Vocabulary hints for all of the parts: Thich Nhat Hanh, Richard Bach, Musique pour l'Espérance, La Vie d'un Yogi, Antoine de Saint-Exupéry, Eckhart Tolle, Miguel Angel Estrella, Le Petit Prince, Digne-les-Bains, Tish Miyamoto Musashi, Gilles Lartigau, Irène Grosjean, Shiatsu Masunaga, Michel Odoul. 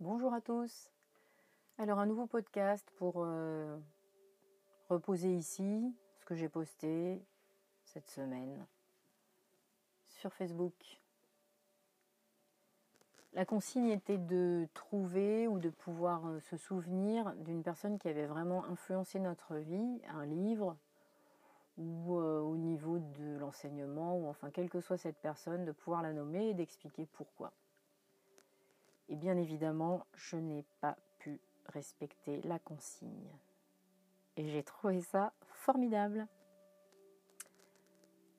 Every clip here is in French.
Bonjour à tous. Alors un nouveau podcast pour reposer ici ce que j'ai posté cette semaine sur Facebook. La consigne était de trouver ou de pouvoir se souvenir d'une personne qui avait vraiment influencé notre vie, un livre ou au niveau de l'enseignement, ou enfin quelle que soit cette personne, de pouvoir la nommer et d'expliquer pourquoi. Et bien évidemment, je n'ai pas pu respecter la consigne. Et j'ai trouvé ça formidable.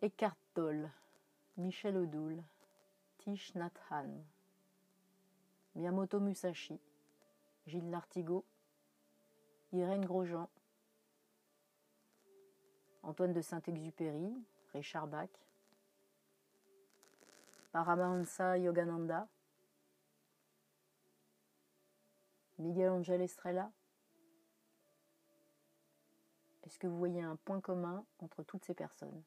Eckhart Tolle, Michel Odoul, Tish Nhat Hanh, Miyamoto Musashi, Gilles Lartigau, Irène Grosjean, Antoine de Saint-Exupéry, Richard Bach, Paramahansa Yogananda, Miguel Angel Estrella. Est-ce que vous voyez un point commun entre toutes ces personnes?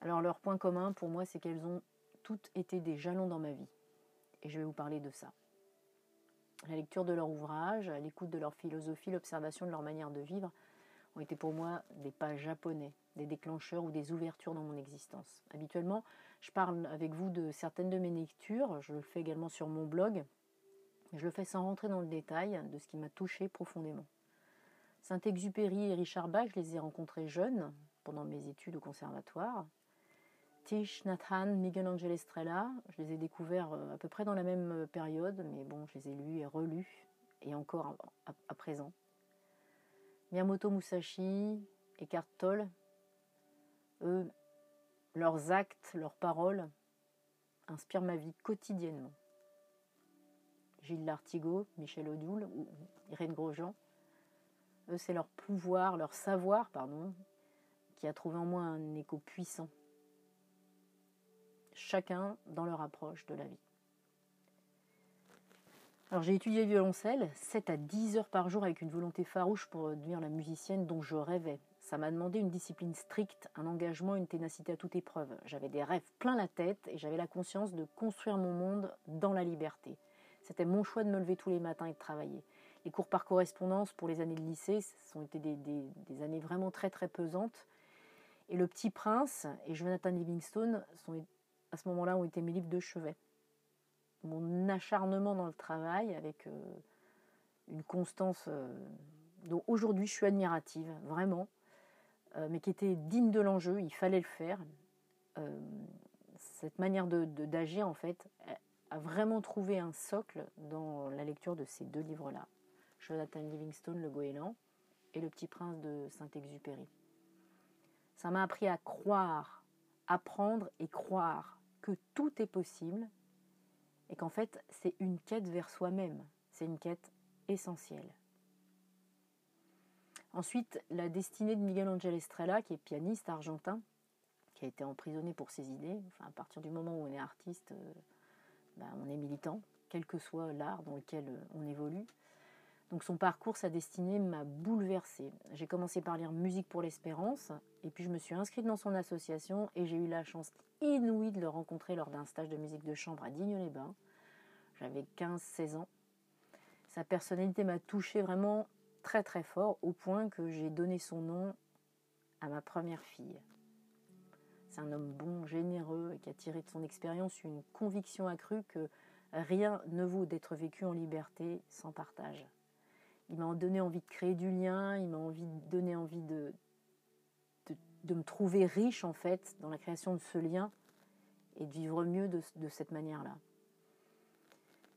Alors leur point commun pour moi, c'est qu'elles ont toutes été des jalons dans ma vie. Et je vais vous parler de ça. La lecture de leur ouvrage, l'écoute de leur philosophie, l'observation de leur manière de vivre ont été pour moi des pas japonais, des déclencheurs ou des ouvertures dans mon existence. Habituellement, je parle avec vous de certaines de mes lectures, je le fais également sur mon blog, mais je le fais sans rentrer dans le détail de ce qui m'a touchée profondément. Saint-Exupéry et Richard Bach, je les ai rencontrés jeunes, pendant mes études au conservatoire. Thich Nhat Hanh, Miguel Angel Estrella, je les ai découverts à peu près dans la même période, mais bon, je les ai lus et relus, et encore à présent. Miyamoto Musashi, Eckhart Tolle, eux, leurs actes, leurs paroles inspirent ma vie quotidiennement. Gilles Lartigau, Michel Odoul ou Irène Grosjean, eux, c'est leur pouvoir, leur savoir, pardon, qui a trouvé en moi un écho puissant. Chacun dans leur approche de la vie. Alors j'ai étudié le violoncelle 7 à 10 heures par jour avec une volonté farouche pour devenir la musicienne dont je rêvais. Ça m'a demandé une discipline stricte, un engagement, une ténacité à toute épreuve. J'avais des rêves plein la tête et j'avais la conscience de construire mon monde dans la liberté. C'était mon choix de me lever tous les matins et de travailler. Les cours par correspondance pour les années de lycée, ça ont été des années vraiment très très pesantes. Et Le Petit Prince et Jonathan Livingstone sont à ce moment-là ont été mes livres de chevet. Mon acharnement dans le travail avec une constance dont aujourd'hui je suis admirative, vraiment, mais qui était digne de l'enjeu, il fallait le faire. Cette manière d'agir, en fait, a vraiment trouvé un socle dans la lecture de ces deux livres-là, Jonathan Livingstone, Le Goéland, et Le Petit Prince de Saint-Exupéry. Ça m'a appris à croire, apprendre et croire que tout est possible et qu'en fait, c'est une quête vers soi-même. C'est une quête essentielle. Ensuite, la destinée de Miguel Angel Estrella, qui est pianiste argentin, qui a été emprisonné pour ses idées. Enfin, à partir du moment où on est artiste, on est militant, quel que soit l'art dans lequel on évolue. Donc son parcours, sa destinée m'a bouleversée. J'ai commencé par lire Musique pour l'Espérance, et puis je me suis inscrite dans son association, et j'ai eu la chance inouïe de le rencontrer lors d'un stage de musique de chambre à Digne-les-Bains. J'avais 15-16 ans. Sa personnalité m'a touchée vraiment très très fort, au point que j'ai donné son nom à ma première fille. C'est un homme bon, généreux, et qui a tiré de son expérience une conviction accrue que rien ne vaut d'être vécu en liberté sans partage. Il m'a donné envie de créer du lien, il m'a donné envie de me trouver riche en fait dans la création de ce lien et de vivre mieux de cette manière-là.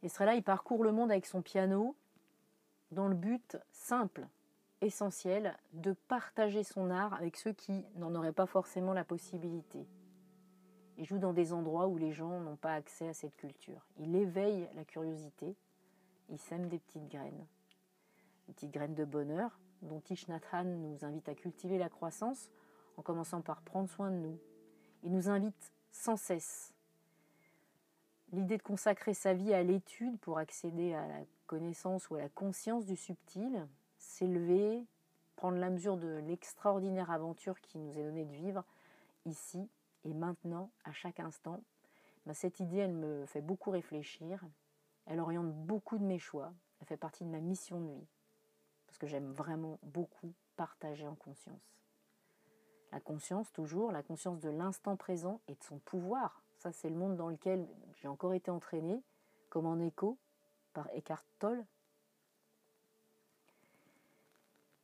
Estrella, il parcourt le monde avec son piano dans le but simple, essentiel, de partager son art avec ceux qui n'en auraient pas forcément la possibilité. Il joue dans des endroits où les gens n'ont pas accès à cette culture. Il éveille la curiosité, il sème des petites graines. Une petite graine de bonheur dont Thich Nhat Hanh nous invite à cultiver la croissance en commençant par prendre soin de nous. Il nous invite sans cesse. L'idée de consacrer sa vie à l'étude pour accéder à la connaissance ou à la conscience du subtil, s'élever, prendre la mesure de l'extraordinaire aventure qui nous est donnée de vivre ici et maintenant, à chaque instant, cette idée, elle me fait beaucoup réfléchir. Elle oriente beaucoup de mes choix. Elle fait partie de ma mission de vie. Parce que j'aime vraiment beaucoup partager en conscience. La conscience, toujours, la conscience de l'instant présent et de son pouvoir. Ça, c'est le monde dans lequel j'ai encore été entraînée, comme en écho, par Eckhart Tolle.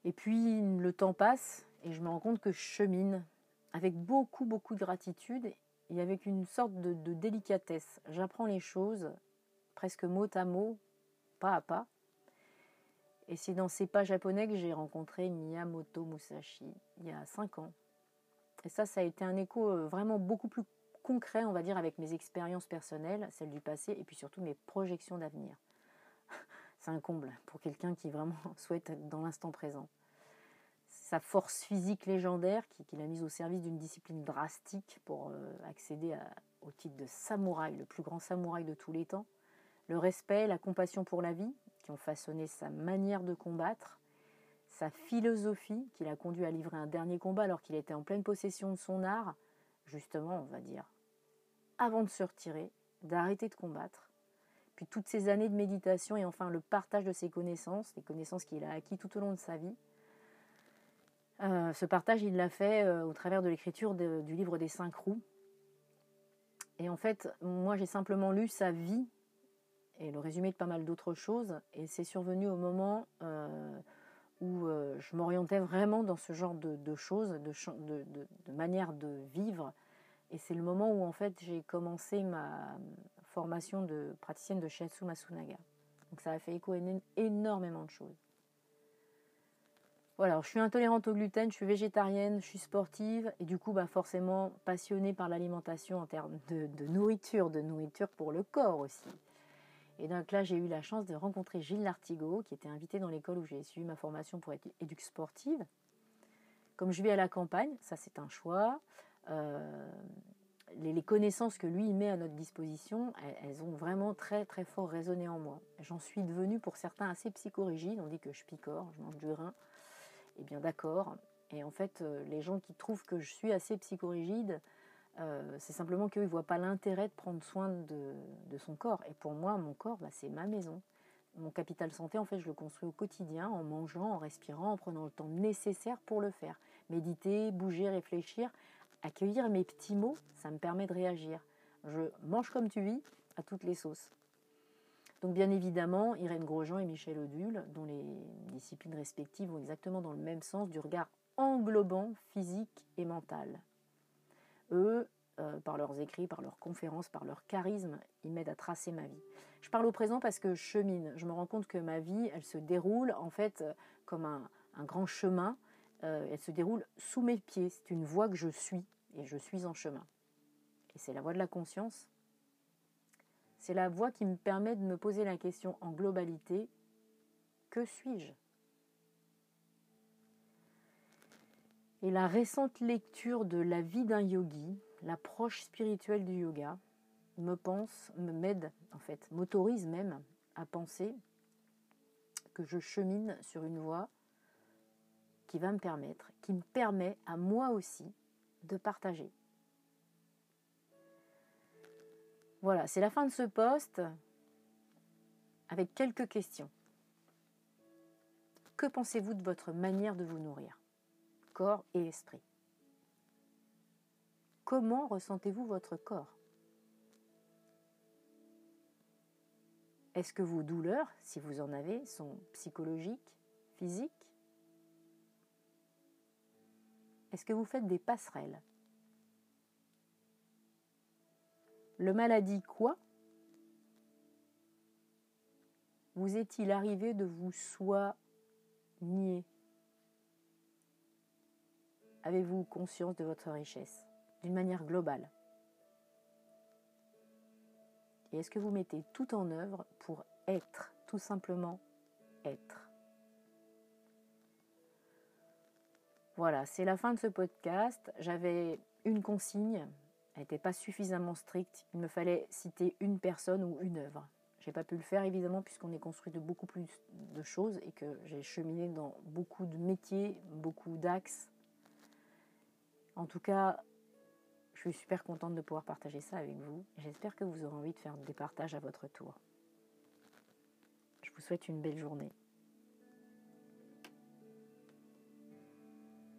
Et puis, le temps passe et je me rends compte que je chemine avec beaucoup de gratitude et avec une sorte de délicatesse. J'apprends les choses presque mot à mot, pas à pas. Et c'est dans ces pas japonais que j'ai rencontré Miyamoto Musashi, il y a 5 ans. Et ça a été un écho vraiment beaucoup plus concret, on va dire, avec mes expériences personnelles, celles du passé, et puis surtout mes projections d'avenir. C'est un comble pour quelqu'un qui vraiment souhaite être dans l'instant présent. Sa force physique légendaire qu'il a mise au service d'une discipline drastique pour accéder au titre de samouraï, le plus grand samouraï de tous les temps. Le respect, la compassion pour la vie, qui ont façonné sa manière de combattre, sa philosophie qui l'a conduit à livrer un dernier combat alors qu'il était en pleine possession de son art, justement, on va dire, avant de se retirer, d'arrêter de combattre, puis toutes ces années de méditation et enfin le partage de ses connaissances, les connaissances qu'il a acquises tout au long de sa vie. Ce partage, il l'a fait au travers de l'écriture du livre des 5 roues. Et en fait, moi, j'ai simplement lu sa vie et le résumé de pas mal d'autres choses. Et c'est survenu au moment où je m'orientais vraiment dans ce genre de choses, de manière de vivre. Et c'est le moment où, en fait, j'ai commencé ma formation de praticienne de Shiatsu Masunaga. Donc ça a fait écho à énormément de choses. Voilà, je suis intolérante au gluten, je suis végétarienne, je suis sportive et du coup forcément passionnée par l'alimentation en termes de nourriture pour le corps aussi. Et donc là, j'ai eu la chance de rencontrer Gilles Lartigau qui était invité dans l'école où j'ai suivi ma formation pour être éduque sportive. Comme je vis à la campagne, ça c'est un choix, les connaissances que lui met à notre disposition, elles ont vraiment très fort résonné en moi. J'en suis devenue pour certains assez psychorigide, on dit que je picore, je mange du rein. Eh bien d'accord, et en fait les gens qui trouvent que je suis assez psychorigide, c'est simplement qu'ils ne voient pas l'intérêt de prendre soin de son corps. Et pour moi, mon corps, c'est ma maison. Mon capital santé, en fait, je le construis au quotidien, en mangeant, en respirant, en prenant le temps nécessaire pour le faire. Méditer, bouger, réfléchir, accueillir mes petits mots, ça me permet de réagir. Je mange comme tu vis, à toutes les sauces. Donc bien évidemment, Irène Grosjean et Michel Odoul, dont les disciplines respectives vont exactement dans le même sens du regard englobant, physique et mental. Eux, par leurs écrits, par leurs conférences, par leur charisme, ils m'aident à tracer ma vie. Je parle au présent parce que je chemine. Je me rends compte que ma vie, elle se déroule en fait comme un grand chemin. Elle se déroule sous mes pieds. C'est une voie que je suis et je suis en chemin. Et c'est la voie de la conscience. C'est la voie qui me permet de me poser la question en globalité, que suis-je ? Et la récente lecture de La Vie d'un Yogi, l'approche spirituelle du yoga, m'aide, en fait, m'autorise même à penser que je chemine sur une voie qui va me permettre, qui me permet à moi aussi de partager. Voilà, c'est la fin de ce post avec quelques questions. Que pensez-vous de votre manière de vous nourrir, corps et esprit? Comment ressentez-vous votre corps? Est-ce que vos douleurs, si vous en avez, sont psychologiques, physiques? Est-ce que vous faites des passerelles? Le maladie quoi? Vous est-il arrivé de vous soigner? Avez-vous conscience de votre richesse d'une manière globale? Et est-ce que vous mettez tout en œuvre pour être, tout simplement être? Voilà, c'est la fin de ce podcast. J'avais une consigne. Elle n'était pas suffisamment stricte. Il me fallait citer une personne ou une œuvre. Je n'ai pas pu le faire, évidemment, puisqu'on est construit de beaucoup plus de choses et que j'ai cheminé dans beaucoup de métiers, beaucoup d'axes. En tout cas, je suis super contente de pouvoir partager ça avec vous. J'espère que vous aurez envie de faire des partages à votre tour. Je vous souhaite une belle journée.